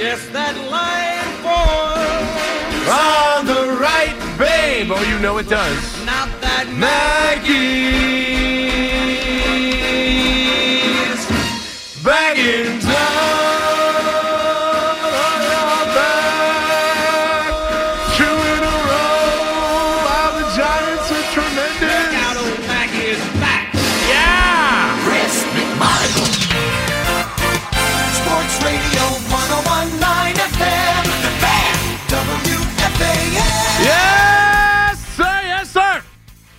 Yes, that line falls on the right, babe. Oh, you know it does. Not that Maggie's back in town.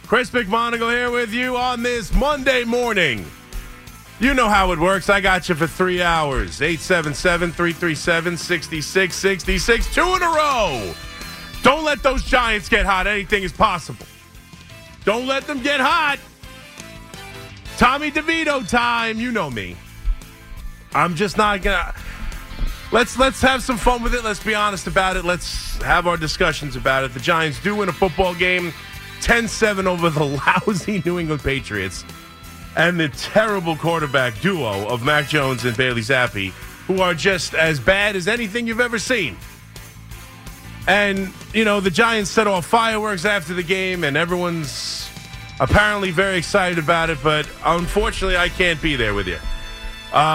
Chris McMonagle here with you on this Monday morning. You know how it works. I got you for 3 hours. 877-337-6666. Two in a row. Don't let those Giants get hot. Anything is possible. Don't let them get hot. Tommy DeVito time. You know me. I'm just not going to. Let's have some fun with it. Let's be honest about it. Let's have our discussions about it. The Giants do win a football game. 10-7 over the lousy New England Patriots and the terrible quarterback duo of Mac Jones and Bailey Zappe, who are just as bad as anything you've ever seen. And, you know, the Giants set off fireworks after the game, and everyone's apparently very excited about it, but unfortunately I can't be there with you.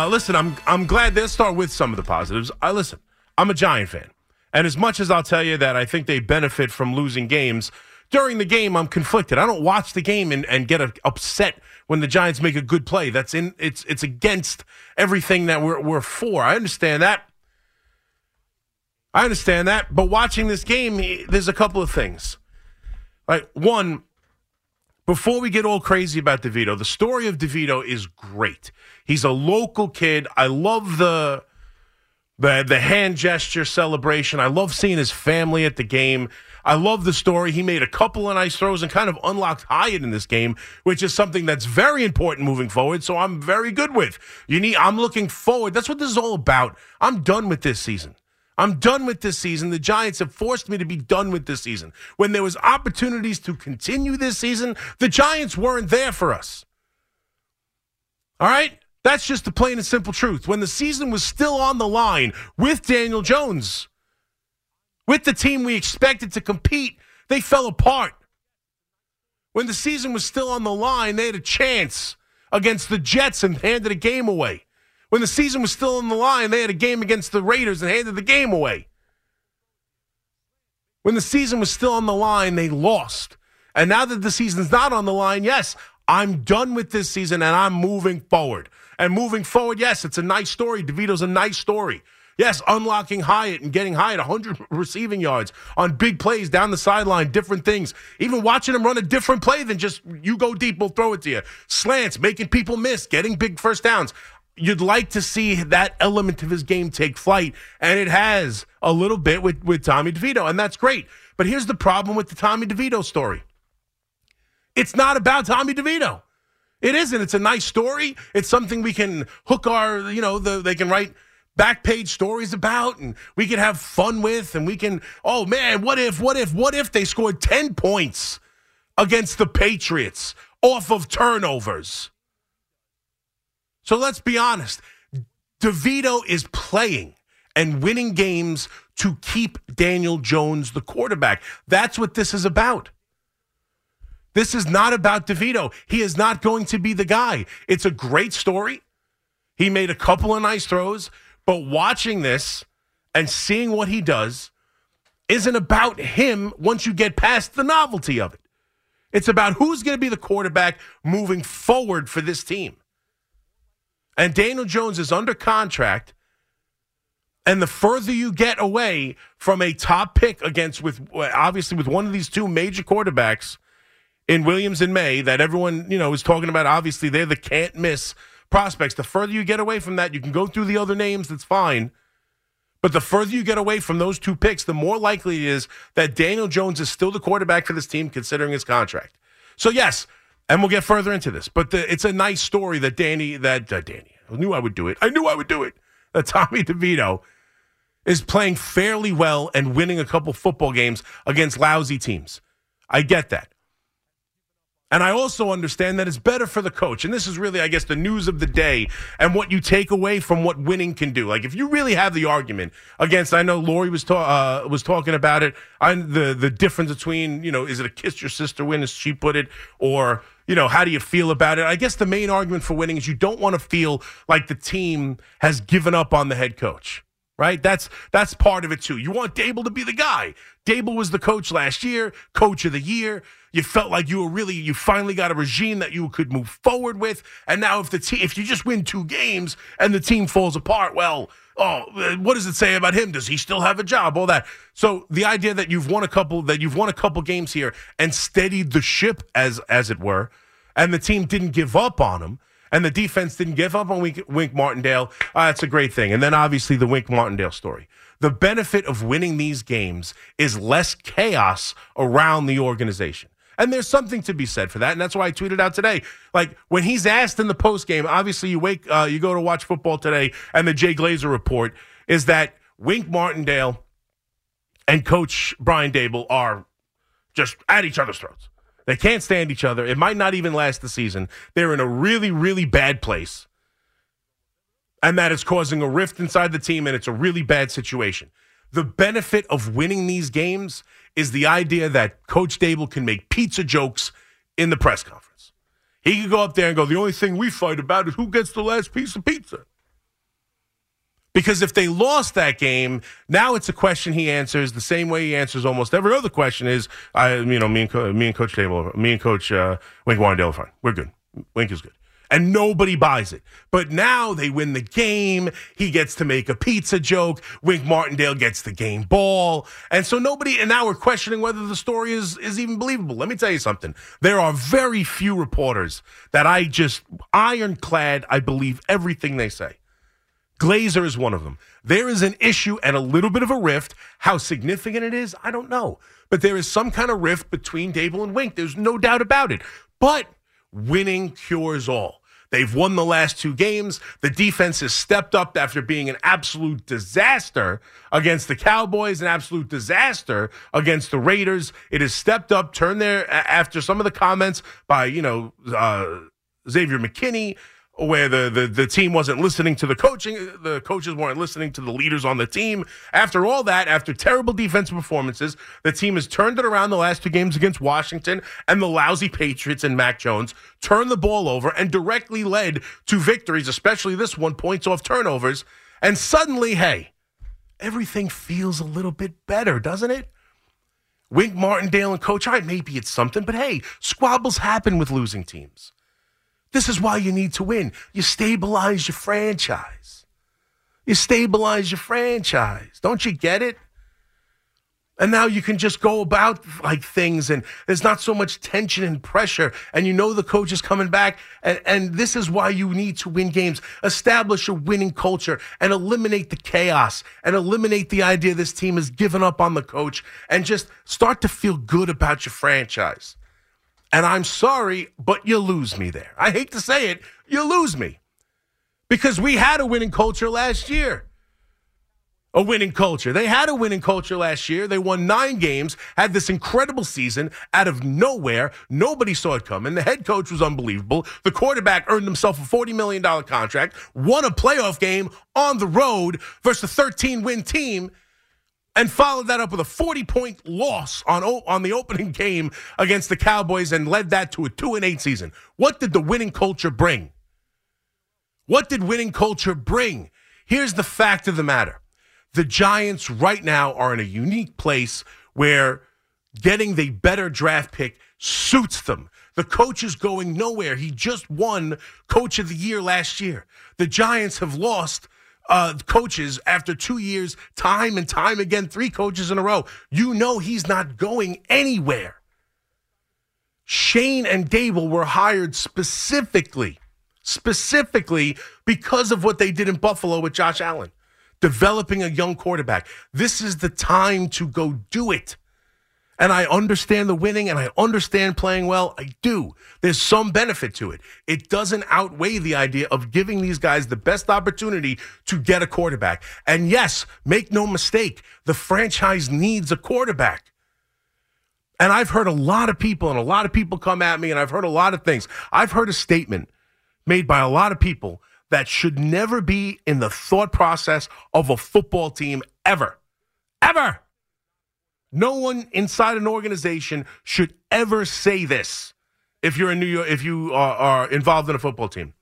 Listen, I'm glad. They'll start with some of the positives. Listen, I'm a Giant fan, and as much as I'll tell you that I think they benefit from losing games, during the game, I'm conflicted. I don't watch the game and get upset when the Giants make a good play. It's against everything that we're for. I understand that. But watching this game, there's a couple of things. Like, one, before we get all crazy about DeVito, the story of DeVito is great. He's a local kid. I love the hand gesture celebration. I love seeing his family at the game. I love the story. He made a couple of nice throws and kind of unlocked Hyatt in this game, which is something that's very important moving forward, so I'm very good with. I'm looking forward. That's what this is all about. I'm done with this season. The Giants have forced me to be done with this season. When there was opportunities to continue this season, the Giants weren't there for us. All right? That's just the plain and simple truth. When the season was still on the line with Daniel Jones, with the team we expected to compete, they fell apart. When the season was still on the line, they had a chance against the Jets and handed a game away. When the season was still on the line, they had a game against the Raiders and handed the game away. When the season was still on the line, they lost. And now that the season's not on the line, yes, I'm done with this season and I'm moving forward. And moving forward, yes, it's a nice story. DeVito's a nice story. Yes, unlocking Hyatt and getting Hyatt 100 receiving yards on big plays down the sideline, different things. Even watching him run a different play than just you go deep, we'll throw it to you. Slants, making people miss, getting big first downs. You'd like to see that element of his game take flight, and it has a little bit with Tommy DeVito, and that's great. But here's the problem with the Tommy DeVito story. It's not about Tommy DeVito. It isn't. It's a nice story. It's something we can hook our, they can write back page stories about, and we can have fun with, and we can, oh man, what if they scored 10 points against the Patriots off of turnovers? So let's be honest. DeVito is playing and winning games to keep Daniel Jones the quarterback. That's what this is about. This is not about DeVito. He is not going to be the guy. It's a great story. He made a couple of nice throws. But watching this and seeing what he does isn't about him once you get past the novelty of it. It's about who's going to be the quarterback moving forward for this team. And Daniel Jones is under contract, and the further you get away from a top pick with one of these two major quarterbacks in Williams and May that everyone, is talking about, obviously they're the can't miss prospects, the further you get away from that, you can go through the other names, that's fine. But the further you get away from those two picks, the more likely it is that Daniel Jones is still the quarterback for this team considering his contract. So yes, and we'll get further into this, but it's a nice story that that Tommy DeVito is playing fairly well and winning a couple football games against lousy teams. I get that. And I also understand that it's better for the coach. And this is really, I guess, the news of the day and what you take away from what winning can do. Like, if you really have the argument against, I know Lori was talking about it, and the difference between, you know, is it a kiss your sister win, as she put it, or, you know, how do you feel about it? I guess the main argument for winning is you don't want to feel like the team has given up on the head coach. Right? That's part of it too. You want Daboll to be the guy. Daboll was the coach last year, coach of the year. You felt like you were really, you finally got a regime that you could move forward with. And now if the team, if you just win two games and the team falls apart, well, oh, what does it say about him? Does he still have a job? All that. So the idea that you've won a couple games here and steadied the ship, as it were, and the team didn't give up on him. And the defense didn't give up on Wink Martindale. That's a great thing. And then, obviously, the Wink Martindale story. The benefit of winning these games is less chaos around the organization. And there's something to be said for that. And that's why I tweeted out today. Like, when he's asked in the postgame, obviously, you go to watch football today, and the Jay Glazer report is that Wink Martindale and Coach Brian Daboll are just at each other's throats. They can't stand each other. It might not even last the season. They're in a really, really bad place. And that is causing a rift inside the team, and it's a really bad situation. The benefit of winning these games is the idea that Coach Daboll can make pizza jokes in the press conference. He can go up there and go, the only thing we fight about is who gets the last piece of pizza. Because if they lost that game, now it's a question he answers the same way he answers almost every other question is, me and Coach Wink Martindale are fine. We're good. Wink is good. And nobody buys it. But now they win the game. He gets to make a pizza joke. Wink Martindale gets the game ball. And so nobody, and now we're questioning whether the story is even believable. Let me tell you something. There are very few reporters that I just ironclad, I believe everything they say. Glazer is one of them. There is an issue and a little bit of a rift. How significant it is, I don't know. But there is some kind of rift between Daboll and Wink. There's no doubt about it. But winning cures all. They've won the last two games. The defense has stepped up after being an absolute disaster against the Cowboys, an absolute disaster against the Raiders. It has stepped up, turned there after some of the comments by, Xavier McKinney, where the team wasn't listening to the coaching, the coaches weren't listening to the leaders on the team. After all that, after terrible defensive performances, the team has turned it around the last two games against Washington and the lousy Patriots and Mac Jones, turned the ball over and directly led to victories, especially this one, points off turnovers. And suddenly, hey, everything feels a little bit better, doesn't it? Wink Martindale and Coach, all right, maybe it's something, but hey, squabbles happen with losing teams. This is why you need to win. You stabilize your franchise. Don't you get it? And now you can just go about like things, and there's not so much tension and pressure, and you know the coach is coming back, and this is why you need to win games. Establish a winning culture and eliminate the chaos and eliminate the idea this team has given up on the coach and just start to feel good about your franchise. And I'm sorry, but you lose me there. I hate to say it, you lose me. Because we had a winning culture last year. They had a winning culture last year. They won 9 games, had this incredible season out of nowhere. Nobody saw it coming. The head coach was unbelievable. The quarterback earned himself a $40 million contract, won a playoff game on the road versus a 13-win team, and followed that up with a 40-point loss on the opening game against the Cowboys and led that to a 2-8 season. What did the winning culture bring? Here's the fact of the matter. The Giants right now are in a unique place where getting the better draft pick suits them. The coach is going nowhere. He just won Coach of the Year last year. The Giants have lost coaches after 2 years, time and time again, 3 coaches in a row. You know he's not going anywhere. Shane and Daboll were hired specifically because of what they did in Buffalo with Josh Allen, developing a young quarterback. This is the time to go do it. And I understand the winning, and I understand playing well. I do. There's some benefit to it. It doesn't outweigh the idea of giving these guys the best opportunity to get a quarterback. And yes, make no mistake, the franchise needs a quarterback. And I've heard a lot of people, and a lot of people come at me, and I've heard a lot of things. I've heard a statement made by a lot of people that should never be in the thought process of a football team ever. Ever. No one inside an organization should ever say this if you're in New York, if you are involved in a football team.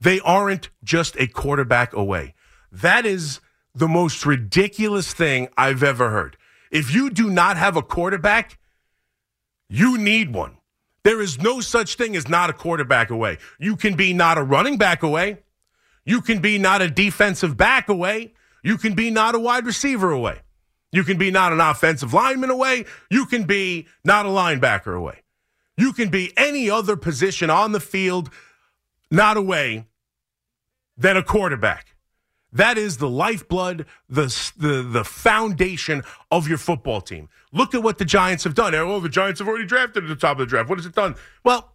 They aren't just a quarterback away. That is the most ridiculous thing I've ever heard. If you do not have a quarterback, you need one. There is no such thing as not a quarterback away. You can be not a running back away. You can be not a defensive back away. You can be not a wide receiver away. You can be not an offensive lineman away. You can be not a linebacker away. You can be any other position on the field not away than a quarterback. That is the lifeblood, the foundation of your football team. Look at what the Giants have done. Oh, the Giants have already drafted at the top of the draft. What has it done? Well,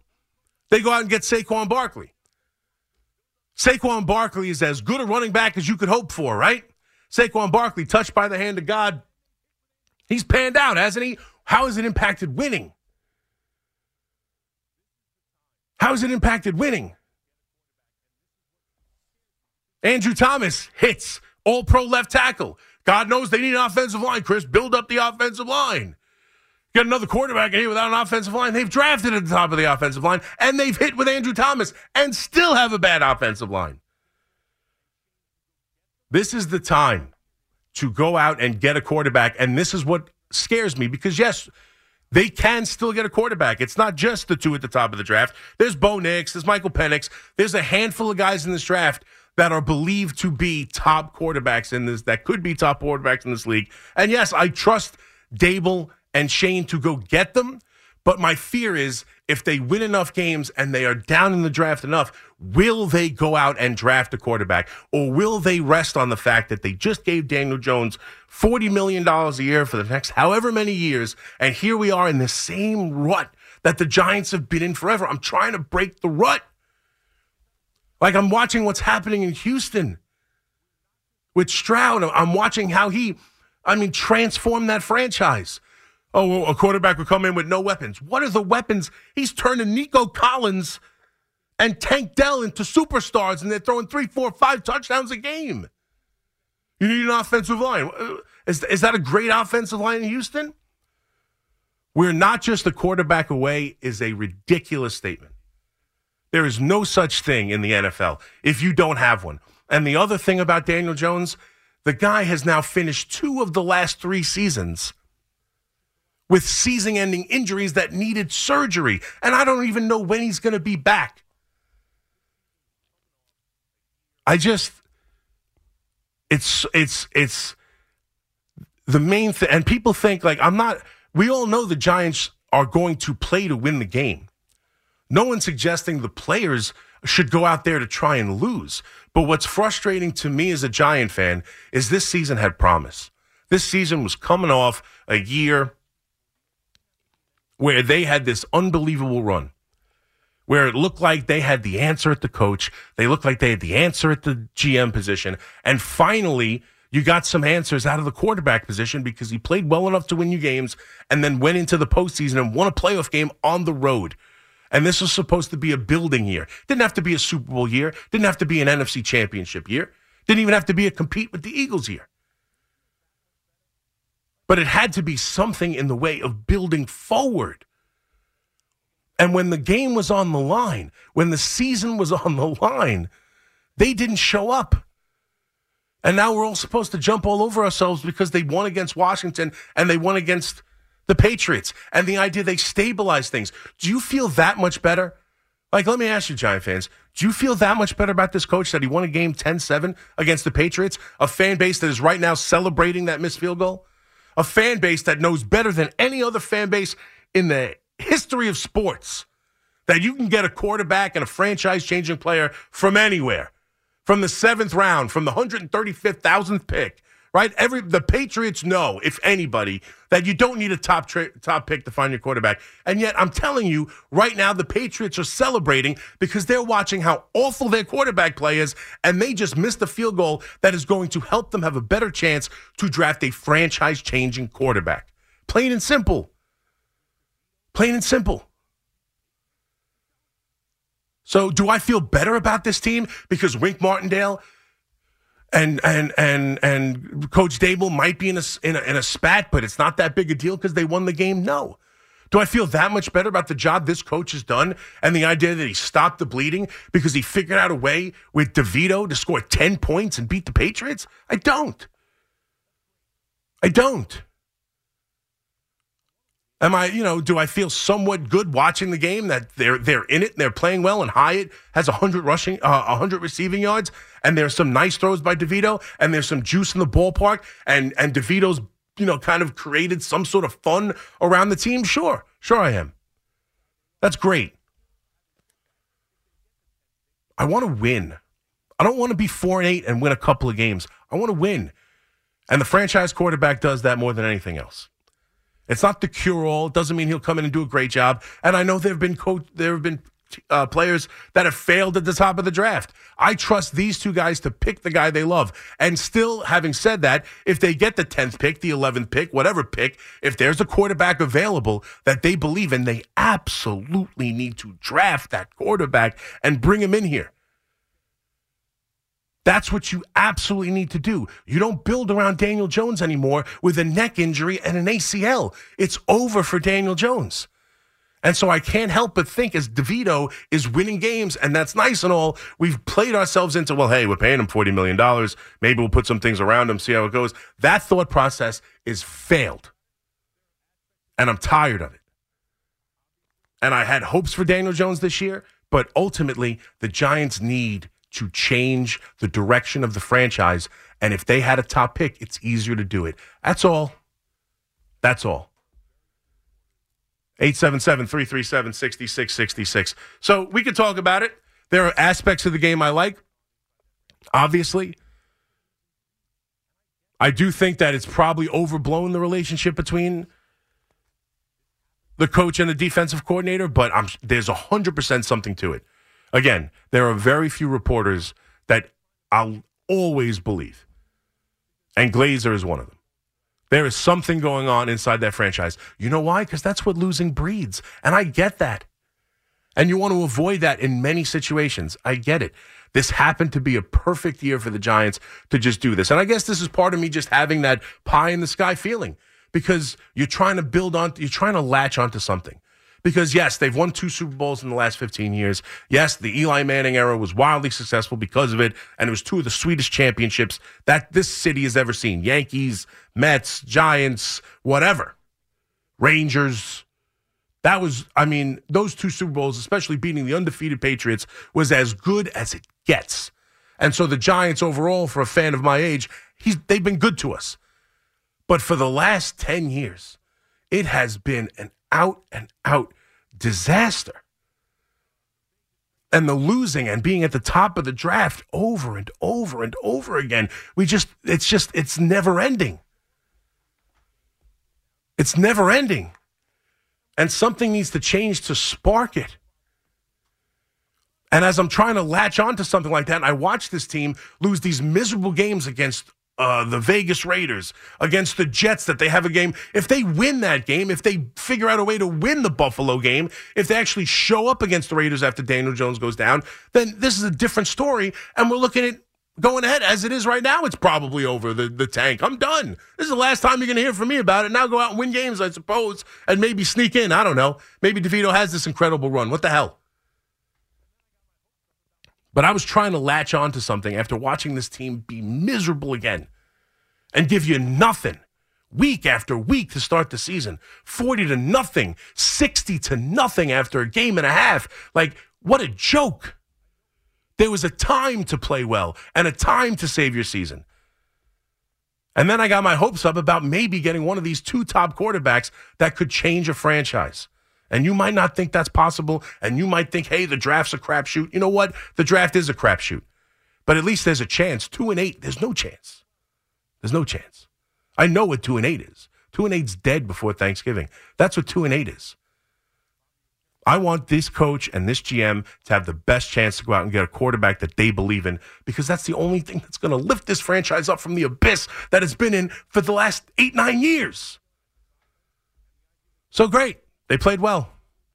they go out and get Saquon Barkley. Saquon Barkley is as good a running back as you could hope for, right? Saquon Barkley, touched by the hand of God. He's panned out, hasn't he? How has it impacted winning? How has it impacted winning? Andrew Thomas hits, all-pro left tackle. God knows they need an offensive line, Chris. Build up the offensive line. Got another quarterback in here without an offensive line. They've drafted at the top of the offensive line, and they've hit with Andrew Thomas and still have a bad offensive line. This is the time to go out and get a quarterback, and this is what scares me because, yes, they can still get a quarterback. It's not just the two at the top of the draft. There's Bo Nix. There's Michael Penix. There's a handful of guys in this draft that are believed to be top quarterbacks in this, that could be top quarterbacks in this league. And yes, I trust Daboll and Shane to go get them, but my fear is if they win enough games and they are down in the draft enough, will they go out and draft a quarterback? Or will they rest on the fact that they just gave Daniel Jones $40 million a year for the next however many years, and here we are in the same rut that the Giants have been in forever. I'm trying to break the rut. Like, I'm watching what's happening in Houston with Stroud. I'm watching how he, transformed that franchise. Oh, a quarterback would come in with no weapons. What are the weapons? He's turning Nico Collins and Tank Dell into superstars, and they're throwing 3, 4, 5 touchdowns a game. You need an offensive line. Is that a great offensive line in Houston? We're not just a quarterback away is a ridiculous statement. There is no such thing in the NFL if you don't have one. And the other thing about Daniel Jones, the guy has now finished 2 of the last 3 seasons with season-ending injuries that needed surgery. And I don't even know when he's going to be back. It's the main thing. And people think, we all know the Giants are going to play to win the game. No one's suggesting the players should go out there to try and lose. But what's frustrating to me as a Giant fan is this season had promise. This season was coming off a year where they had this unbelievable run, where it looked like they had the answer at the coach. They looked like they had the answer at the GM position. And finally, you got some answers out of the quarterback position because he played well enough to win you games and then went into the postseason and won a playoff game on the road. And this was supposed to be a building year. Didn't have to be a Super Bowl year. Didn't have to be an NFC Championship year. Didn't even have to be a compete with the Eagles year. But it had to be something in the way of building forward. And when the game was on the line, when the season was on the line, they didn't show up. And now we're all supposed to jump all over ourselves because they won against Washington and they won against the Patriots, and the idea they stabilize things. Do you feel that much better? Let me ask you, Giant fans, do you feel that much better about this coach that he won a game 10-7 against the Patriots, a fan base that is right now celebrating that missed field goal, a fan base that knows better than any other fan base in the history of sports that you can get a quarterback and a franchise-changing player from anywhere, from the 7th round, from the 135,000th pick, right? The Patriots know, if anybody, that you don't need a top pick to find your quarterback. And yet, I'm telling you, right now, the Patriots are celebrating because they're watching how awful their quarterback play is, and they just missed a field goal that is going to help them have a better chance to draft a franchise-changing quarterback. Plain and simple. Plain and simple. So do I feel better about this team because Wink Martindale and Coach Daboll might be in a spat, but it's not that big a deal because they won the game? No. Do I feel that much better about the job this coach has done and the idea that he stopped the bleeding because he figured out a way with DeVito to score 10 points and beat the Patriots? I don't. Am I, do I feel somewhat good watching the game that they're in it and they're playing well and Hyatt has 100 receiving yards and there's some nice throws by DeVito and there's some juice in the ballpark and DeVito's kind of created some sort of fun around the team? Sure I am. That's great. I want to win. I don't want to be 4-8 and win a couple of games. I want to win. And the franchise quarterback does that more than anything else. It's not the cure-all. It doesn't mean he'll come in and do a great job. And I know there have been players that have failed at the top of the draft. I trust these two guys to pick the guy they love. And still, having said that, if they get the 10th pick, the 11th pick, whatever pick, if there's a quarterback available that they believe in, they absolutely need to draft that quarterback and bring him in here. That's what you absolutely need to do. You don't build around Daniel Jones anymore with a neck injury and an ACL. It's over for Daniel Jones. And so I can't help but think, as DeVito is winning games, and that's nice and all, we've played ourselves into, well, hey, we're paying him $40 million. Maybe we'll put some things around him, see how it goes. That thought process is failed. And I'm tired of it. And I had hopes for Daniel Jones this year, but ultimately the Giants need to change the direction of the franchise. And if they had a top pick, it's easier to do it. That's all. 877-337-6666. So we could talk about it. There are aspects of the game I like, obviously. I do think that it's probably overblown, the relationship between the coach and the defensive coordinator, but there's 100% something to it. Again, there are very few reporters that I'll always believe, and Glazer is one of them. There is something going on inside that franchise. You know why? Because that's what losing breeds, and I get that. And you want to avoid that in many situations. I get it. This happened to be a perfect year for the Giants to just do this. And I guess this is part of me just having that pie-in-the-sky feeling, because you're trying to you're trying to latch onto something. Because, yes, they've won 2 Super Bowls in the last 15 years. Yes, the Eli Manning era was wildly successful because of it, and it was 2 of the sweetest championships that this city has ever seen. Yankees, Mets, Giants, whatever. Rangers. That was, those 2 Super Bowls, especially beating the undefeated Patriots, was as good as it gets. And so the Giants overall, for a fan of my age, they've been good to us. But for the last 10 years, it has been an out-and-out disaster. And the losing and being at the top of the draft over and over and over again, it's never-ending. It's never-ending. And something needs to change to spark it. And as I'm trying to latch on to something like that, I watch this team lose these miserable games against the Vegas Raiders, against the Jets, that they have a game. If they win that game, if they figure out a way to win the Buffalo game, if they actually show up against the Raiders after Daniel Jones goes down, then this is a different story, and we're looking at going ahead as it is right now. It's probably over, the tank. I'm done. This is the last time you're going to hear from me about it. Now go out and win games, I suppose, and maybe sneak in. I don't know. Maybe DeVito has this incredible run. What the hell? But I was trying to latch on to something after watching this team be miserable again and give you nothing week after week to start the season. 40-0, 60-0 after a game and a half. Like, what a joke. There was a time to play well and a time to save your season. And then I got my hopes up about maybe getting one of these 2 top quarterbacks that could change a franchise. And you might not think that's possible, and you might think, hey, the draft's a crapshoot. You know what? The draft is a crapshoot. But at least there's a chance. 2-8, there's no chance. There's no chance. I know what 2-8 is. 2-8's dead before Thanksgiving. That's what 2-8 is. I want this coach and this GM to have the best chance to go out and get a quarterback that they believe in, because that's the only thing that's going to lift this franchise up from the abyss that it's been in for the last 8-9 years. So great. They played well,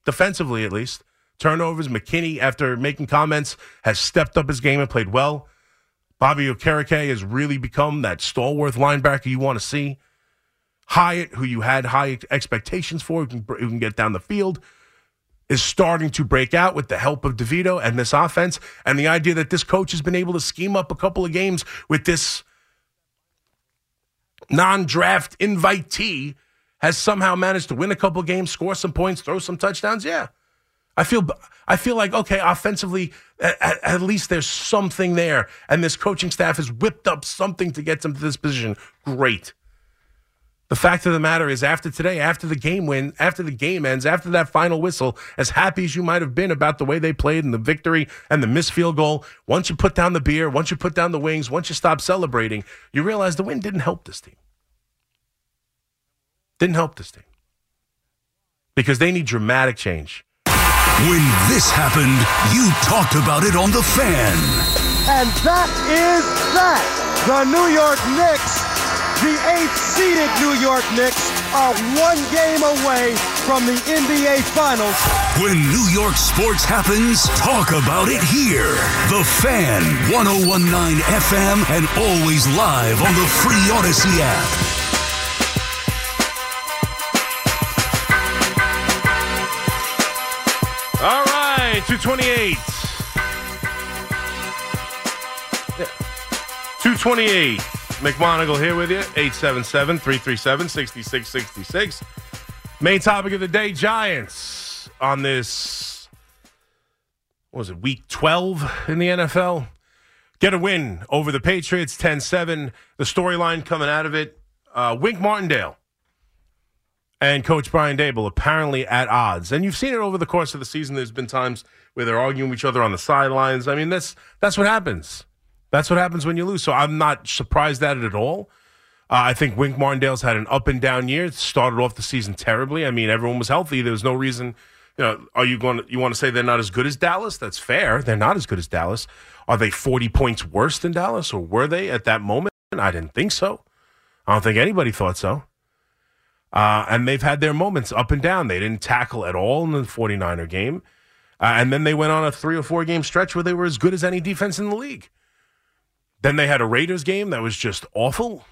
defensively at least. Turnovers, McKinney, after making comments, has stepped up his game and played well. Bobby Okereke has really become that stalwart linebacker you want to see. Hyatt, who you had high expectations for, who can get down the field, is starting to break out with the help of DeVito and this offense. And the idea that this coach has been able to scheme up a couple of games with this non-draft invitee has somehow managed to win a couple of games, score some points, throw some touchdowns. Yeah. I feel like, okay, offensively, at least there's something there. And this coaching staff has whipped up something to get them to this position. Great. The fact of the matter is, after today, after the game ends, after that final whistle, as happy as you might have been about the way they played and the victory and the missed field goal, once you put down the beer, once you put down the wings, once you stop celebrating, you realize the win didn't help this team. Didn't help this team. Because they need dramatic change. When this happened, you talked about it on The Fan. And that is that. The New York Knicks, the 8th-seeded New York Knicks, are one game away from the NBA Finals. When New York sports happens, talk about it here. The Fan, 101.9 FM, and always live on the free Odyssey app. All right, 228. 228. McMonagle here with you, 877-337-6666. Main topic of the day, Giants on this, what was it, week 12 in the NFL? Get a win over the Patriots, 10-7. The storyline coming out of it, Wink Martindale and Coach Brian Daboll apparently at odds. And you've seen it over the course of the season. There's been times where they're arguing with each other on the sidelines. I mean, that's what happens. That's what happens when you lose. So I'm not surprised at it at all. I think Wink Martindale's had an up-and-down year. It started off the season terribly. I mean, everyone was healthy. There was no reason. You want to say they're not as good as Dallas? That's fair. They're not as good as Dallas. Are they 40 points worse than Dallas, or were they at that moment? I didn't think so. I don't think anybody thought so. And they've had their moments up and down. They didn't tackle at all in the 49er game. And then they went on a 3 or 4 game stretch where they were as good as any defense in the league. Then they had a Raiders game that was just awful.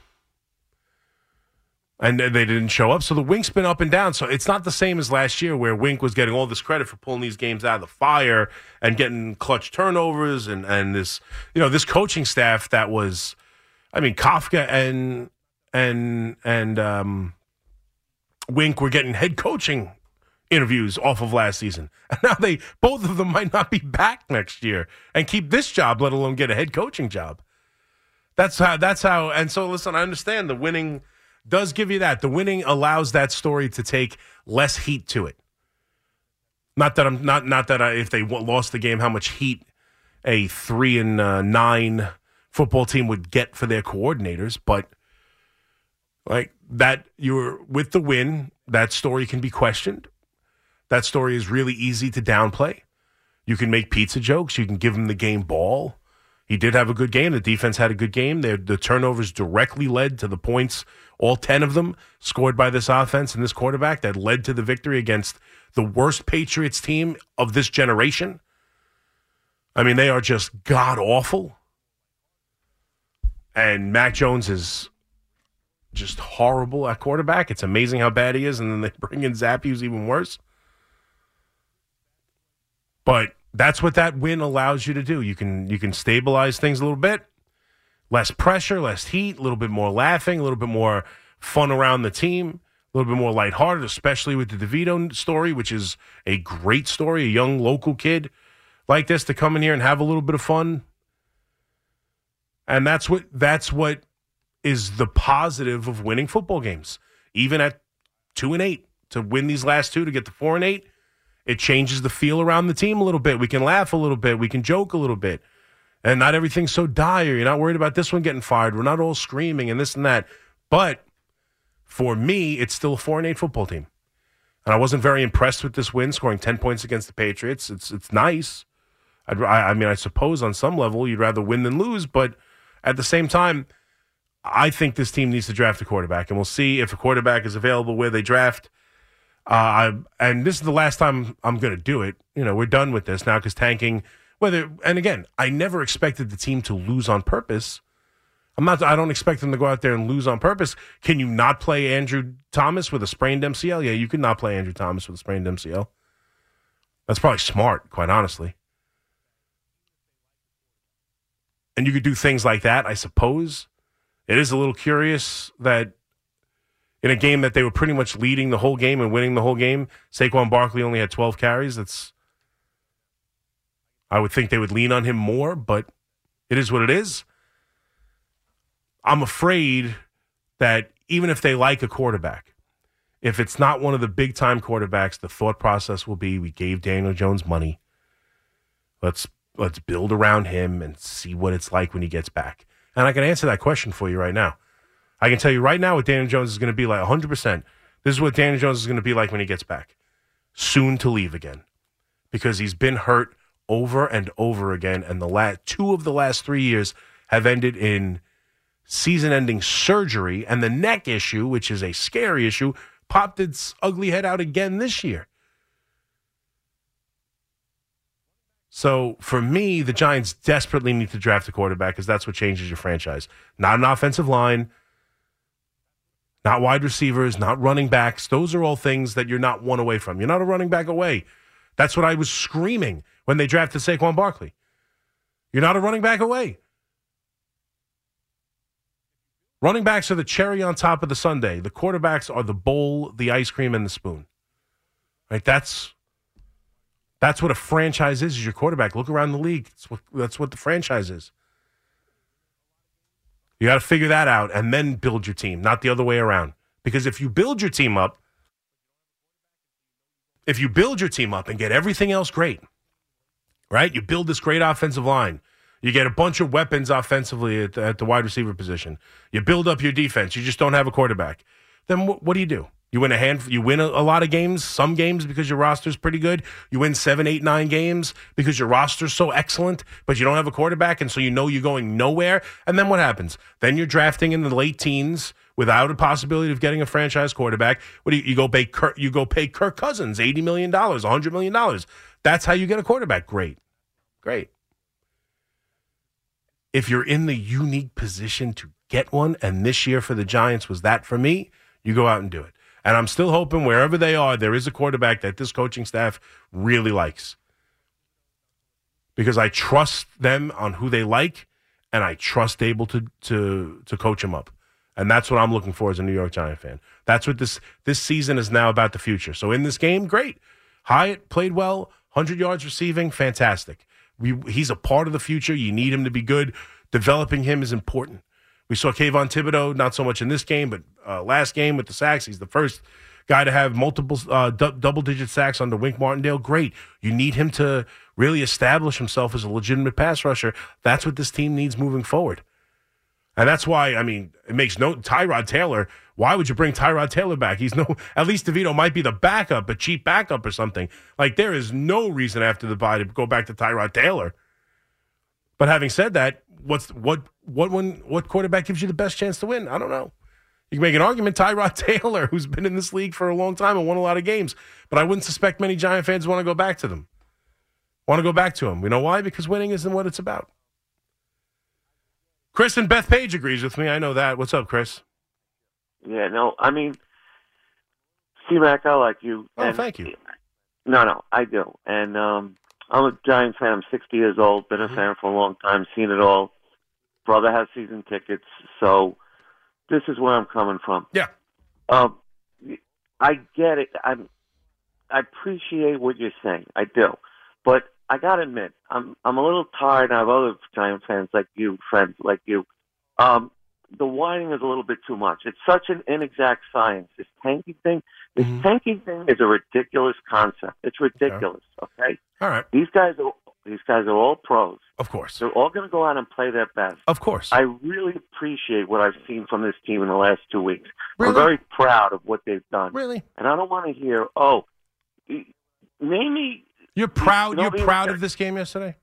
And they didn't show up. So the Wink's been up and down. So it's not the same as last year where Wink was getting all this credit for pulling these games out of the fire and getting clutch turnovers and this, this coaching staff that was, I mean, Kafka and Wink were getting head coaching interviews off of last season. And now both of them might not be back next year and keep this job, let alone get a head coaching job. That's how, and so listen, I understand the winning does give you that. The winning allows that story to take less heat to it. If they lost the game, how much heat a 3-9 football team would get for their coordinators, but like that, you're with the win, that story can be questioned. That story is really easy to downplay. You can make pizza jokes. You can give him the game ball. He did have a good game. The defense had a good game. The turnovers directly led to the points, all 10 of them, scored by this offense and this quarterback that led to the victory against the worst Patriots team of this generation. I mean, they are just god-awful. And Mac Jones is just horrible at quarterback. It's amazing how bad he is, and then they bring in Zappe, who's even worse. But that's what that win allows you to do. You can stabilize things a little bit. Less pressure, less heat, a little bit more laughing, a little bit more fun around the team, a little bit more lighthearted, especially with the DeVito story, which is a great story. A young local kid like this to come in here and have a little bit of fun. And that's what is the positive of winning football games. Even at 2-8, to win these last two, to get to 4-8, it changes the feel around the team a little bit. We can laugh a little bit. We can joke a little bit. And not everything's so dire. You're not worried about this one getting fired. We're not all screaming and this and that. But for me, it's still a 4-8 football team. And I wasn't very impressed with this win, scoring 10 points against the Patriots. It's nice. I suppose on some level you'd rather win than lose. But at the same time, I think this team needs to draft a quarterback, and we'll see if a quarterback is available where they draft. And this is the last time I'm going to do it. You know, we're done with this now because tanking, whether, and again, I never expected the team to lose on purpose. I don't expect them to go out there and lose on purpose. Can you not play Andrew Thomas with a sprained MCL? Yeah, you could not play Andrew Thomas with a sprained MCL. That's probably smart, quite honestly. And you could do things like that, I suppose. It is a little curious that in a game that they were pretty much leading the whole game and winning the whole game, Saquon Barkley only had 12 carries. I would think they would lean on him more, but it is what it is. I'm afraid that even if they like a quarterback, if it's not one of the big-time quarterbacks, the thought process will be, we gave Daniel Jones money. Let's build around him and see what it's like when he gets back. And I can answer that question for you right now. I can tell you right now what Daniel Jones is going to be like 100%. This is what Daniel Jones is going to be like when he gets back. Soon to leave again. Because he's been hurt over and over again. And the two of the last 3 years have ended in season-ending surgery, and the neck issue, which is a scary issue, popped its ugly head out again this year. So, for me, the Giants desperately need to draft a quarterback because that's what changes your franchise. Not an offensive line, not wide receivers, not running backs. Those are all things that you're not one away from. You're not a running back away. That's what I was screaming when they drafted Saquon Barkley. You're not a running back away. Running backs are the cherry on top of the sundae. The quarterbacks are the bowl, the ice cream, and the spoon. Right? That's what a franchise is your quarterback. Look around the league. That's what the franchise is. You got to figure that out and then build your team, not the other way around. Because if you build your team up, and get everything else great, right? You build this great offensive line. You get a bunch of weapons offensively at the wide receiver position. You build up your defense. You just don't have a quarterback. Then what do? You win a lot of games, some games because your roster's pretty good. You win 7, 8, 9 games because your roster's so excellent, but you don't have a quarterback, and so you know you're going nowhere. And then what happens? Then you're drafting in the late teens without a possibility of getting a franchise quarterback. What do you go pay? You go pay Kirk Cousins $80 million, $100 million. That's how you get a quarterback. Great. If you're in the unique position to get one, and this year for the Giants was that for me, you go out and do it. And I'm still hoping wherever they are, there is a quarterback that this coaching staff really likes. Because I trust them on who they like, and I trust Daboll to coach them up. And that's what I'm looking for as a New York Giant fan. That's what this season is now about, the future. So in this game, great. Hyatt played well, 100 yards receiving, fantastic. He's a part of the future. You need him to be good. Developing him is important. We saw Kayvon Thibodeau, not so much in this game, but last game with the sacks. He's the first guy to have multiple double-digit sacks under Wink Martindale. Great. You need him to really establish himself as a legitimate pass rusher. That's what this team needs moving forward. And that's why, I mean, it makes no – Tyrod Taylor, why would you bring Tyrod Taylor back? At least DeVito might be the backup, a cheap backup or something. Like, there is no reason after the bye to go back to Tyrod Taylor. But having said that, what quarterback gives you the best chance to win? I don't know. You can make an argument, Tyrod Taylor, who's been in this league for a long time and won a lot of games. But I wouldn't suspect many Giant fans want to go back to him. You know why? Because winning isn't what it's about. Chris and Beth Page agrees with me. I know that. What's up, Chris? Yeah, no, I mean, C-Mac, I like you. Oh, and thank you. No, I do. And I'm a Giants fan. I'm 60 years old. Been a fan for a long time. Seen it all. Brother has season tickets. So this is where I'm coming from. Yeah. I get it. I appreciate what you're saying. I do. But I got to admit, I'm a little tired. I have other Giant fans like you, friends like you. The whining is a little bit too much. It's such an inexact science. This tanking thing is a ridiculous concept. It's ridiculous. Okay. All right. These guys are all pros. Of course. They're all going to go out and play their best. Of course. I really appreciate what I've seen from this team in the last 2 weeks. Really? I'm very proud of what they've done. Really. And I don't want to hear, maybe. You're proud of this game yesterday?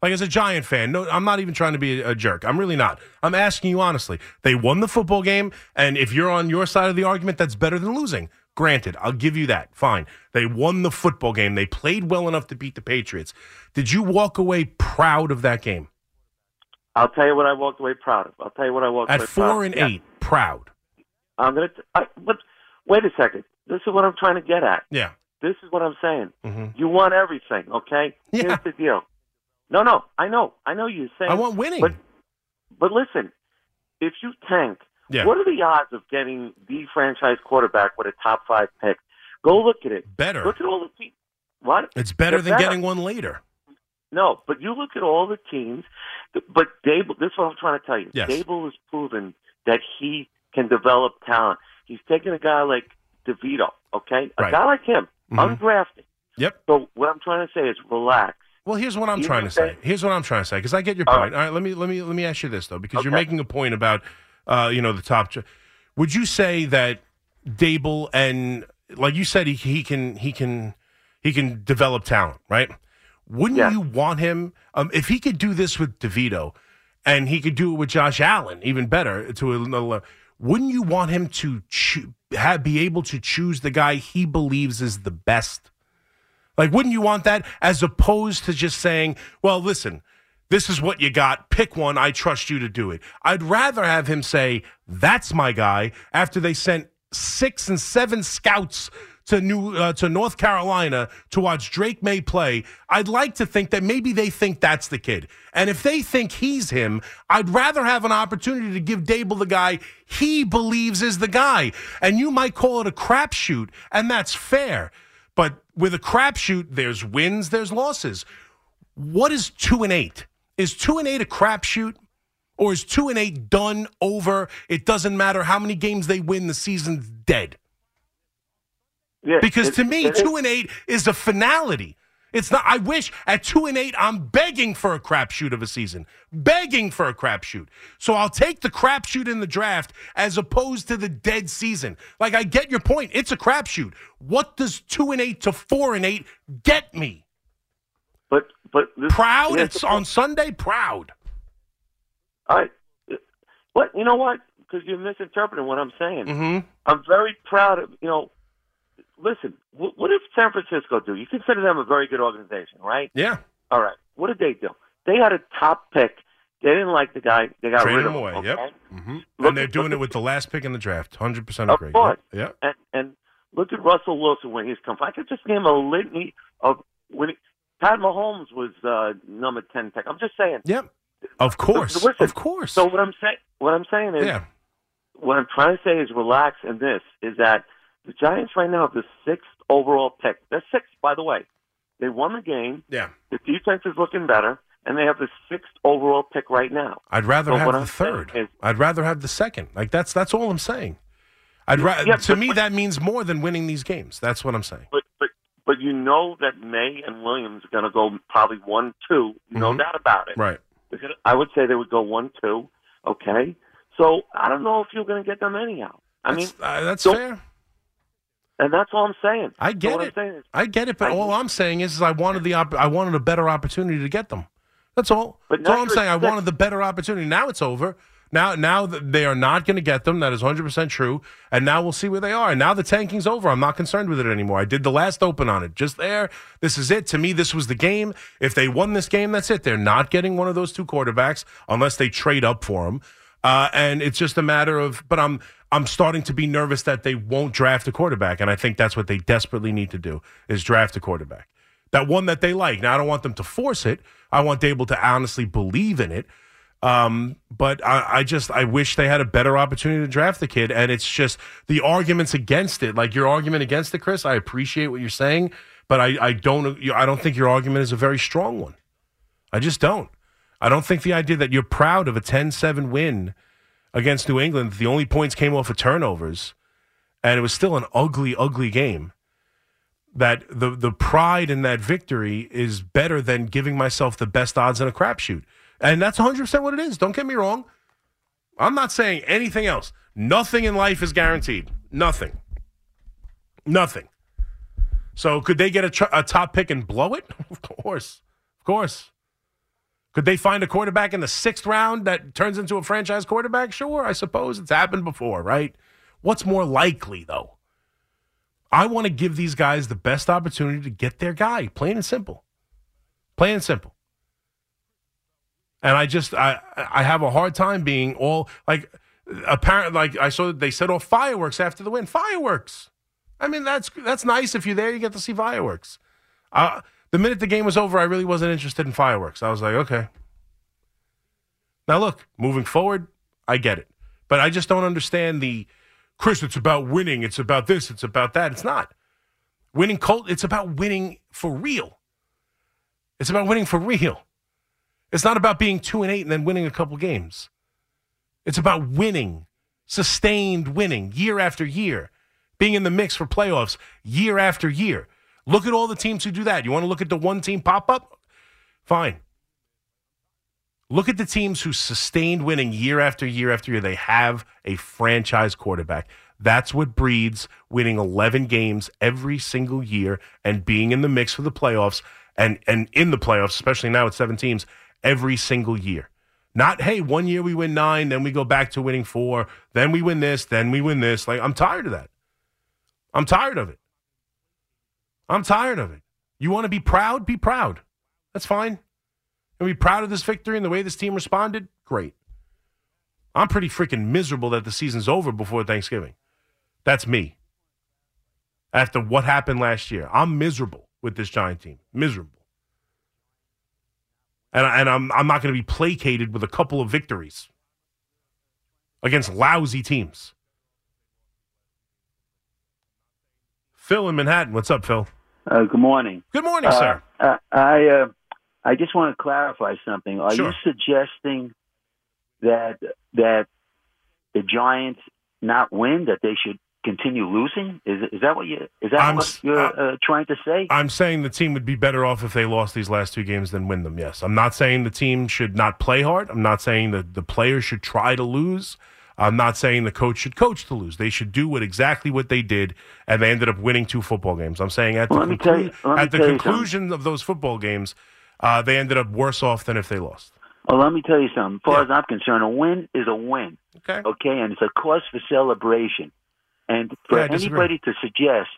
Like, as a Giant fan, no, I'm not even trying to be a jerk. I'm really not. I'm asking you honestly. They won the football game, and if you're on your side of the argument, that's better than losing. Granted, I'll give you that. Fine. They won the football game. They played well enough to beat the Patriots. Did you walk away proud of that game? I'll tell you what I walked away proud of. At 4-8, proud. I'm going to – but wait a second. This is what I'm trying to get at. Yeah. This is what I'm saying. Mm-hmm. You want everything, okay? Yeah. Here's the deal. No, I know you're saying. I want winning. But listen, if you tank, what are the odds of getting the franchise quarterback with a top 5 pick? Go look at it. Better. Look at all the teams. What? It's better than getting one later. No, but you look at all the teams. But Daboll, this is what I'm trying to tell you. Yes. Daboll has proven that he can develop talent. He's taking a guy like DeVito, okay? A guy like him, undrafted. Yep. So what I'm trying to say is relax. Well, here's what I'm trying to say. Because I get your point. All right, let me ask you this though, because you're making a point about the top. Would you say that Daboll, and like you said, he can develop talent, right? Wouldn't you want him if he could do this with DeVito, and he could do it with Josh Allen, even better to another level? Wouldn't you want him to be able to choose the guy he believes is the best? Like, wouldn't you want that as opposed to just saying, well, listen, this is what you got. Pick one. I trust you to do it. I'd rather have him say, that's my guy, after they sent 6 and 7 scouts to North Carolina to watch Drake Maye play. I'd like to think that maybe they think that's the kid. And if they think he's him, I'd rather have an opportunity to give Daboll the guy he believes is the guy. And you might call it a crapshoot, and that's fair. But with a crapshoot, there's wins, there's losses. What is 2-8? Is 2-8 a crapshoot? Or is 2-8 done, over? It doesn't matter how many games they win, the season's dead. Yeah, because to me, 2-8 is a finality. It's not. I wish at 2-8, I'm begging for a crapshoot of a season. Begging for a crapshoot. So I'll take the crapshoot in the draft as opposed to the dead season. Like, I get your point. It's a crapshoot. What does 2-8 to 4-8 get me? But this, proud. It's on Sunday. Proud. All right. What? You know what? Because you're misinterpreting what I'm saying. Mm-hmm. I'm very proud of Listen, what did San Francisco do? You consider them a very good organization, right? Yeah. All right. What did they do? They had a top pick. They didn't like the guy. They got rid of him. Away. Okay? Yep. Mm-hmm. And they're doing it with the last pick in the draft. 100% agree. Of course. Yep. And look at Russell Wilson when he's come. I could just name a litany of when Pat Mahomes was number 10 pick. I'm just saying. Yep. Of course. So, listen, of course. So what I'm saying is, what I'm trying to say is relax. And this is that. The Giants right now have the 6th overall pick. They're 6th, by the way. They won the game. Yeah. The defense is looking better, and they have the 6th overall pick right now. I'd rather have the 3rd. I'd rather have the 2nd. Like that's all I'm saying. That means more than winning these games. That's what I'm saying. But you know that Maye and Williams are going to go probably 1-2. No doubt about it. Right. I would say they would go 1-2. Okay. So I don't know if you're going to get them anyhow. That's fair. And that's all I'm saying. I get it, but all I'm saying is I wanted I wanted a better opportunity to get them. That's all. That's all I'm saying. I wanted the better opportunity. Now it's over. Now they are not going to get them. That is 100% true. And now we'll see where they are. And now the tanking's over. I'm not concerned with it anymore. I did the last open on it. Just there. This is it. To me, this was the game. If they won this game, that's it. They're not getting one of those two quarterbacks unless they trade up for them. And it's just a matter of, but I'm starting to be nervous that they won't draft a quarterback, and I think that's what they desperately need to do is draft a quarterback. That one that they like. Now, I don't want them to force it. I want Daboll to honestly believe in it. But I wish they had a better opportunity to draft the kid, and it's just the arguments against it. Like your argument against it, Chris, I appreciate what you're saying, but I don't think your argument is a very strong one. I just don't. I don't think the idea that you're proud of a 10-7 win against New England, the only points came off of turnovers, and it was still an ugly, ugly game, that the pride in that victory is better than giving myself the best odds in a crapshoot. And that's 100% what it is. Don't get me wrong. I'm not saying anything else. Nothing in life is guaranteed. Nothing. So could they get a top pick and blow it? Of course. Could they find a quarterback in the 6th round that turns into a franchise quarterback? Sure, I suppose it's happened before, right? What's more likely, though? I want to give these guys the best opportunity to get their guy, plain and simple. Plain and simple. And I have a hard time being all, like, apparent. Like, I saw that they set off fireworks after the win. Fireworks. I mean, that's nice. If you're there, you get to see fireworks. The minute the game was over, I really wasn't interested in fireworks. I was like, okay. Now, look, moving forward, I get it. But I just don't understand the, Chris, it's about winning. It's about this. It's about that. It's not. Winning cold. It's about winning for real. It's about winning for real. It's not about being 2-8 and then winning a couple games. It's about winning, sustained winning, year after year, being in the mix for playoffs year after year. Look at all the teams who do that. You want to look at the one-team pop-up? Fine. Look at the teams who sustained winning year after year after year. They have a franchise quarterback. That's what breeds winning 11 games every single year and being in the mix for the playoffs and in the playoffs, especially now with 7 teams, every single year. Not, hey, one year we win 9, then we go back to winning 4, then we win this, then we win this. Like, I'm tired of that. I'm tired of it. I'm tired of it. You want to be proud? Be proud. That's fine. And be proud of this victory and the way this team responded? Great. I'm pretty freaking miserable that the season's over before Thanksgiving. That's me. After what happened last year, I'm miserable with this Giant team. Miserable. And I'm not going to be placated with a couple of victories against lousy teams. Phil in Manhattan. What's up, Phil? Good morning. Good morning, sir. I just want to clarify something. Are you suggesting that the Giants not win, that they should continue losing? Is that what you're trying to say? I'm saying the team would be better off if they lost these last 2 games than win them, yes. I'm not saying the team should not play hard. I'm not saying that the players should try to lose. I'm not saying the coach should coach to lose. They should do exactly what they did, and they ended up winning 2 football games. I'm saying at the conclusion of those football games, they ended up worse off than if they lost. Well, let me tell you something. As far as I'm concerned, a win is a win. Okay? And it's a cause for celebration. And for anybody to suggest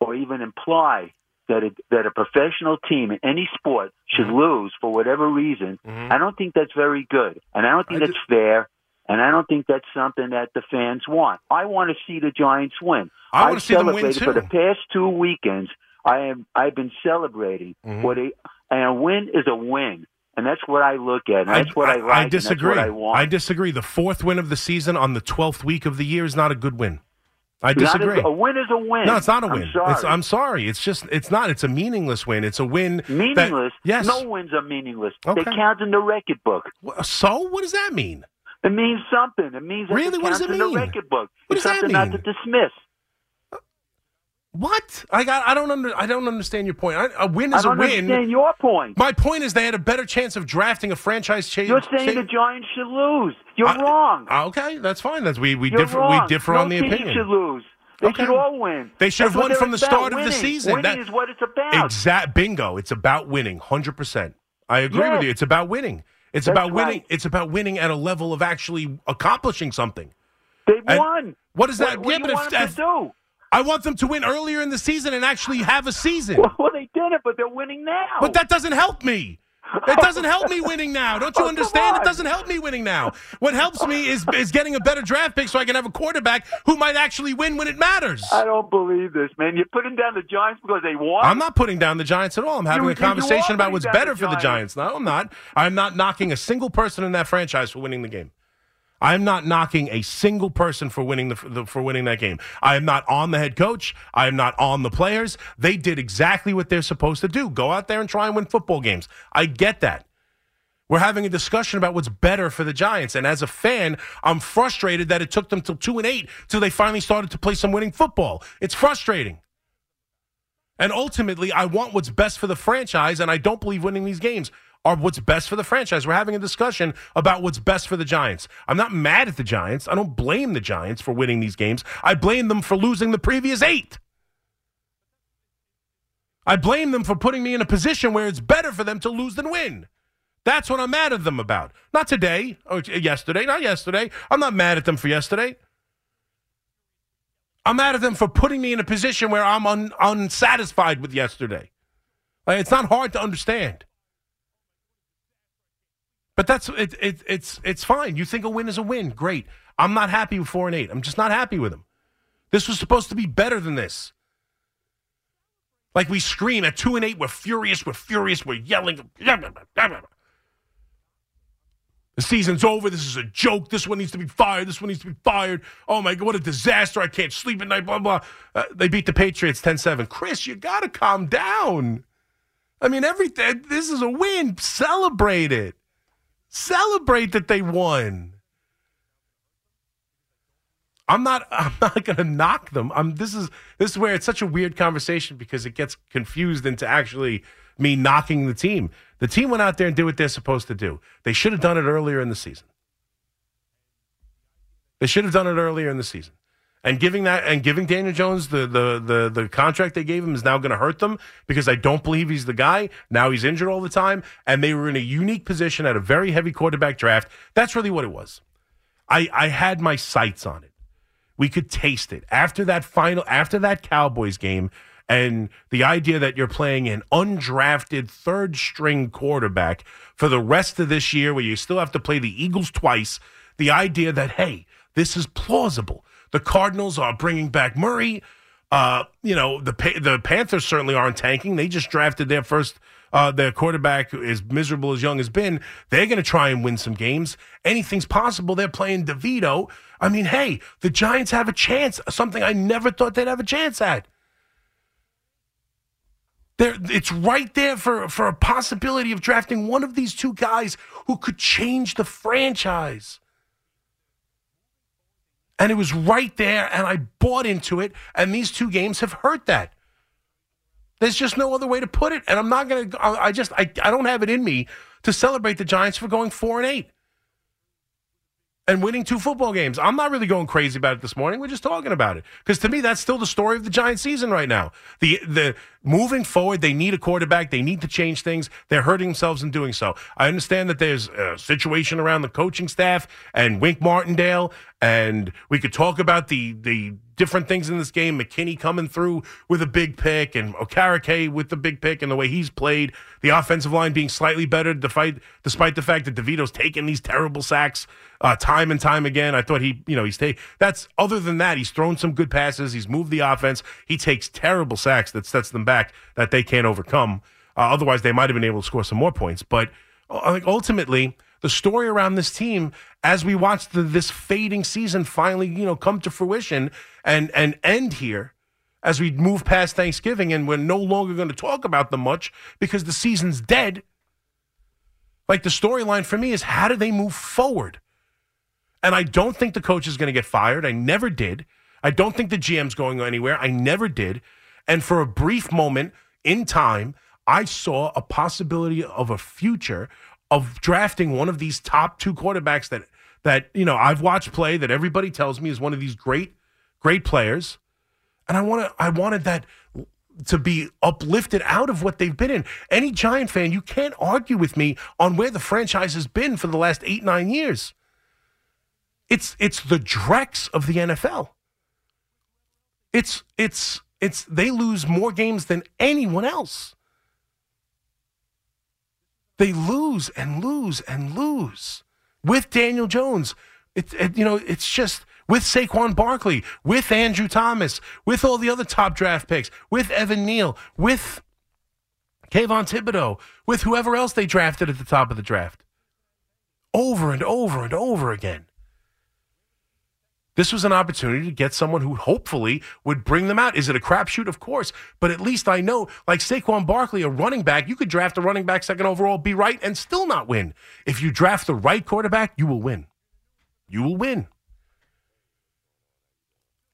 or even imply that a professional team in any sport should lose for whatever reason, I don't think that's very good. And I don't think that's fair. And I don't think that's something that the fans want. I want to see the Giants win. I want to see them win, too. For the past 2 weekends, I've been celebrating and a win is a win. And that's what I look at. And that's what I like. I disagree. And that's what I want. I disagree. The 4th win of the season on the 12th week of the year is not a good win. I disagree. A win is a win. No, it's not a win. I'm sorry. It's just, it's not. It's a meaningless win. It's a win. Meaningless? Yes. No wins are meaningless. Okay. They count in the record book. So? What does that mean? It means something. It means really? What does it mean? The record book. What does that mean? It's something not to dismiss. What? I don't understand your point. A win is a win. I don't understand your point. My point is they had a better chance of drafting a franchise change. You're saying the Giants should lose. You're wrong. Okay, that's fine. That's we differ on the opinion. No team should lose. They should all win. They should have won from the start of the season. Winning is what it's about. Exact bingo. It's about winning. 100%. I agree with you. It's about winning. It's about winning. It's about winning at a level of actually accomplishing something. They won. What is that? What do you want them to do? I want them to win earlier in the season and actually have a season. Well, they did it, but they're winning now. But that doesn't help me. It doesn't help me winning now. Don't you understand? It doesn't help me winning now. What helps me is getting a better draft pick so I can have a quarterback who might actually win when it matters. I don't believe this, man. You're putting down the Giants because they won? I'm not putting down the Giants at all. I'm having a conversation about what's better for the Giants. No, I'm not. I'm not knocking a single person in that franchise for winning the game. I'm not knocking a single person for winning that game. I am not on the head coach. I am not on the players. They did exactly what they're supposed to do. Go out there and try and win football games. I get that. We're having a discussion about what's better for the Giants. And as a fan, I'm frustrated that it took them till 2-8 till they finally started to play some winning football. It's frustrating. And ultimately, I want what's best for the franchise, and I don't believe winning these games are what's best for the franchise. We're having a discussion about what's best for the Giants. I'm not mad at the Giants. I don't blame the Giants for winning these games. I blame them for losing the previous 8. I blame them for putting me in a position where it's better for them to lose than win. That's what I'm mad at them about. Not today, or yesterday, not yesterday. I'm not mad at them for yesterday. I'm mad at them for putting me in a position where I'm unsatisfied with yesterday. Like, it's not hard to understand. But that's it's fine. You think a win is a win. Great. I'm not happy with 4-8. I'm just not happy with them. This was supposed to be better than this. Like, we scream at 2-8, we're furious, we're yelling. The season's over. This is a joke. This one needs to be fired. Oh, my God, what a disaster. I can't sleep at night, blah, blah. They beat the Patriots 10-7. Chris, you got to calm down. I mean, everything. This is a win. Celebrate it. Celebrate that they won. I'm not going to knock them. This is where it's such a weird conversation because it gets confused into actually me knocking the team. The team went out there and did what they're supposed to do. They should have done it earlier in the season. And giving Daniel Jones the contract they gave him is now going to hurt them because I don't believe he's the guy. Now he's injured all the time, and they were in a unique position at a very heavy quarterback draft. That's really what it was. I had my sights on it. We could taste it. After that Cowboys game, and the idea that you're playing an undrafted third-string quarterback for the rest of this year where you still have to play the Eagles twice, the idea that, hey, this is plausible. The Cardinals are bringing back Murray. The Panthers certainly aren't tanking. They just drafted their first their quarterback, as miserable as Young has been. They're going to try and win some games. Anything's possible. They're playing DeVito. I mean, hey, the Giants have a chance, something I never thought they'd have a chance at. It's right there for a possibility of drafting one of these two guys who could change the franchise. And it was right there, and I bought into it, and these two games have hurt that. There's just no other way to put it, and I'm not going to – I don't have it in me to celebrate the Giants for going 4-8 and winning two football games. I'm not really going crazy about it this morning. We're just talking about it. Because to me, that's still the story of the Giants season right now. The moving forward, they need a quarterback. They need to change things. They're hurting themselves in doing so. I understand that there's a situation around the coaching staff and Wink Martindale, and we could talk about the different things in this game. McKinney coming through with a big pick and Okereke with the big pick and the way he's played. The offensive line being slightly better despite the fact that DeVito's taking these terrible sacks time and time again. I thought other than that, he's thrown some good passes. He's moved the offense. He takes terrible sacks that sets them back that they can't overcome. Otherwise, they might have been able to score some more points. But I think ultimately, the story around this team, as we watch this fading season finally, come to fruition and end here, as we move past Thanksgiving, and we're no longer going to talk about them much because the season's dead. Like, the storyline for me is, how do they move forward? And I don't think the coach is going to get fired. I never did. I don't think the GM's going anywhere. I never did. And for a brief moment in time, I saw a possibility of a future of drafting one of these top two quarterbacks that I've watched play, that everybody tells me is one of these great, great players. And I wanted that to be uplifted out of what they've been in. Any Giant fan, you can't argue with me on where the franchise has been for the last 8-9 years. It's the dregs of the NFL. It's they lose more games than anyone else. They lose and lose and lose with Daniel Jones. It's just with Saquon Barkley, with Andrew Thomas, with all the other top draft picks, with Evan Neal, with Kayvon Thibodeau, with whoever else they drafted at the top of the draft. Over and over and over again. This was an opportunity to get someone who hopefully would bring them out. Is it a crapshoot? Of course. But at least I know, like Saquon Barkley, a running back, you could draft a running back second overall, be right, and still not win. If you draft the right quarterback, you will win. You will win.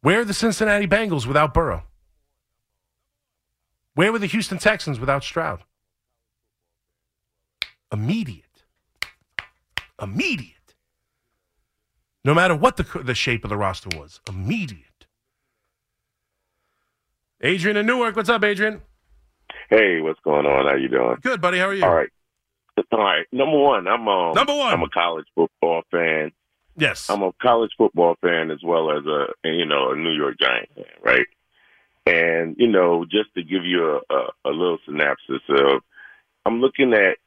Where are the Cincinnati Bengals without Burrow? Where were the Houston Texans without Stroud? Immediate. No matter what the shape of the roster was, immediate. Adrian in Newark, what's up, Adrian? Hey, what's going on? How you doing? Good, buddy. How are you? All right. Number one, I'm a college football fan. Yes. I'm a college football fan as well as a New York Giants fan, right? And, just to give you a little synopsis of, I'm looking at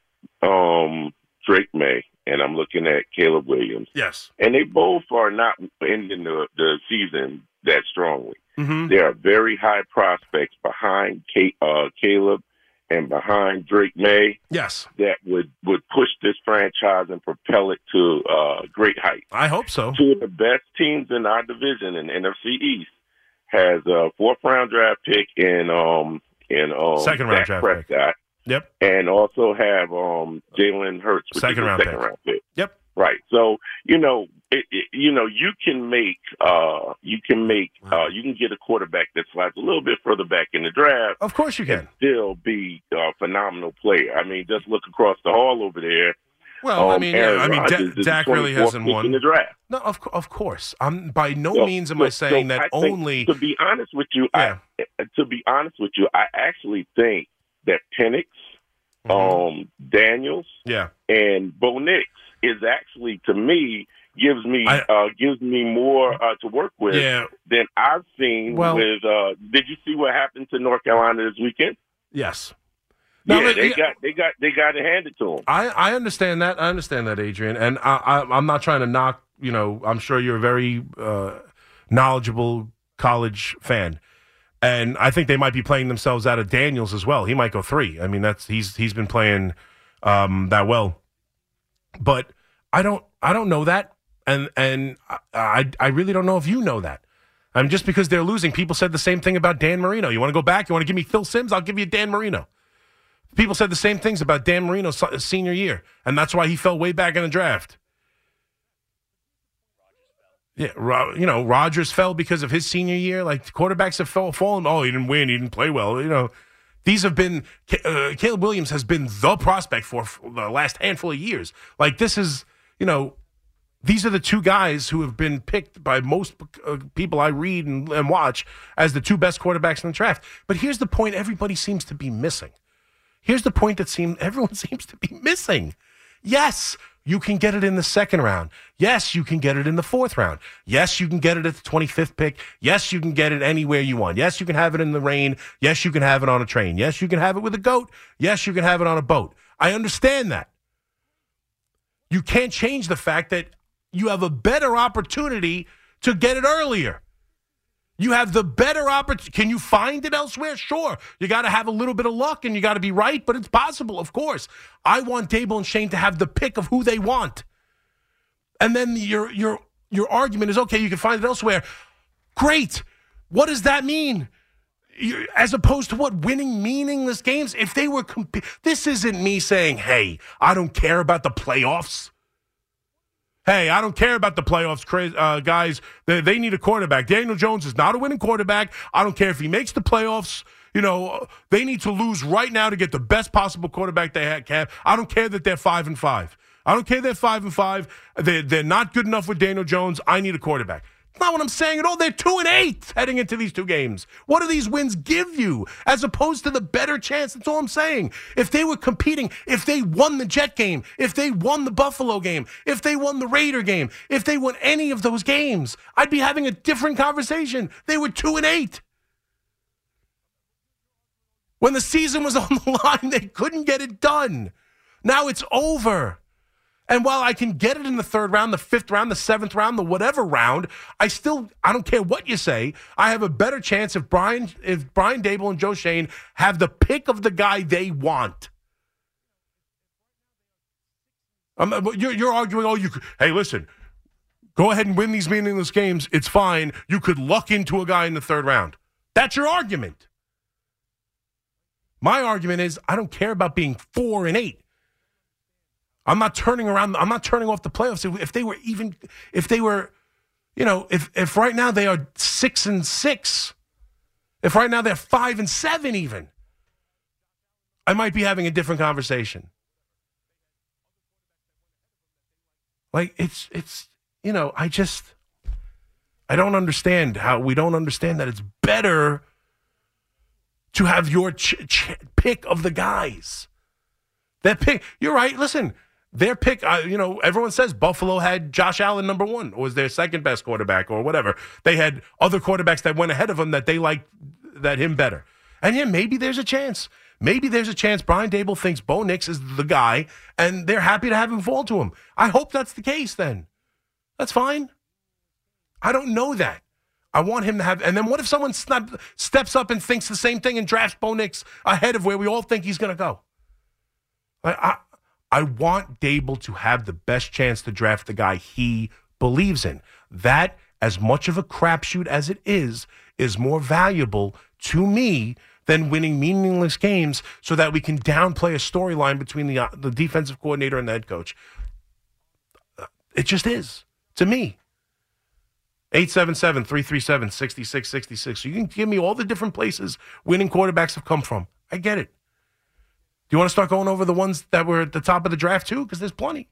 Drake Maye and I'm looking at Caleb Williams. Yes. And they both are not ending the season that strongly. Mm-hmm. There are very high prospects behind Caleb and behind Drake Maye. Yes. That would push this franchise and propel it to great heights. I hope so. Two of the best teams in our division in NFC East has a fourth-round draft pick in second-round draft Prescott. Pick. Yep. And also have Jalen Hurts, which is a second-round pick. Yep. Right. So, you can get a quarterback that slides a little bit further back in the draft. Of course you can. And still be a phenomenal player. I mean, just look across the hall over there. Well, Dak really hasn't won in the draft. No, of course. I'm by no means am I saying that only. To be honest with you, I actually think that Penix, Daniels, and Bo Nix is actually, to me, gives me more to work with than I've seen. Well, with did you see what happened to North Carolina this weekend? Yes. No, yeah, they got it handed to them. I understand that. I understand that, Adrian. And I'm not trying to knock. I'm sure you're a very knowledgeable college fan, and I think they might be playing themselves out of Daniels as well. He might go three. I mean, he's been playing that well, but I don't know that, and I really don't know if you know that. I mean, just because they're losing, people said the same thing about Dan Marino. You want to go back? You want to give me Phil Simms? I'll give you Dan Marino. People said the same things about Dan Marino's senior year, and that's why he fell way back in the draft. Yeah, Rodgers fell because of his senior year. Like, quarterbacks have fallen. Oh, he didn't win. He didn't play well. These have been Caleb Williams has been the prospect for the last handful of years. Like, this is, these are the two guys who have been picked by most people I read and watch as the two best quarterbacks in the draft. But here's the point everybody seems to be missing. Here's the point that everyone seems to be missing. Yes, you can get it in the second round. Yes, you can get it in the fourth round. Yes, you can get it at the 25th pick. Yes, you can get it anywhere you want. Yes, you can have it in the rain. Yes, you can have it on a train. Yes, you can have it with a goat. Yes, you can have it on a boat. I understand that. You can't change the fact that you have a better opportunity to get it earlier. You have the better opportunity. Can you find it elsewhere? Sure. You got to have a little bit of luck and you got to be right, but it's possible, of course. I want Daboll and Shane to have the pick of who they want. And then your argument is, okay, you can find it elsewhere. Great. What does that mean? As opposed to what winning meaningless games, if they were this isn't me saying, hey, I don't care about the playoffs. Hey, I don't care about the playoffs, guys. They need a quarterback. Daniel Jones is not a winning quarterback. I don't care if he makes the playoffs. They need to lose right now to get the best possible quarterback they have. I don't care that they're 5-5. I don't care they're 5-5. They're not good enough with Daniel Jones. I need a quarterback. That's not what I'm saying at all. They're 2-8 heading into these two games. What do these wins give you as opposed to the better chance? That's all I'm saying. If they were competing, if they won the Jet game, if they won the Buffalo game, if they won the Raider game, if they won any of those games, I'd be having a different conversation. They were 2-8. When the season was on the line, they couldn't get it done. Now it's over. And while I can get it in the third round, the fifth round, the seventh round, the whatever round, I don't care what you say, I have a better chance if Brian Daboll and Joe Shane have the pick of the guy they want. You're arguing, hey, listen, go ahead and win these meaningless games. It's fine. You could luck into a guy in the third round. That's your argument. My argument is I don't care about being 4-8. I'm not turning off the playoffs. If right now they are 6-6, if right now they're 5-7 even, I might be having a different conversation. Like, I don't understand how we don't understand that it's better to have your pick of the guys. That pick, you're right. Listen, Their pick, you know, everyone says Buffalo had Josh Allen number one, or was their second best quarterback, or whatever. They had other quarterbacks that went ahead of him that they liked, that him better. And yeah, maybe there's a chance. Maybe there's a chance Brian Daboll thinks Bo Nix is the guy, and they're happy to have him fall to him. I hope that's the case then. That's fine. I don't know that. I want him to have, and then what if someone steps up and thinks the same thing and drafts Bo Nix ahead of where we all think he's going to go? I want Daboll to have the best chance to draft the guy he believes in. That, as much of a crapshoot as it is more valuable to me than winning meaningless games so that we can downplay a storyline between the defensive coordinator and the head coach. It just is, to me. 877-337-6666. So you can give me all the different places winning quarterbacks have come from. I get it. Do you want to start going over the ones that were at the top of the draft too? Because there's plenty.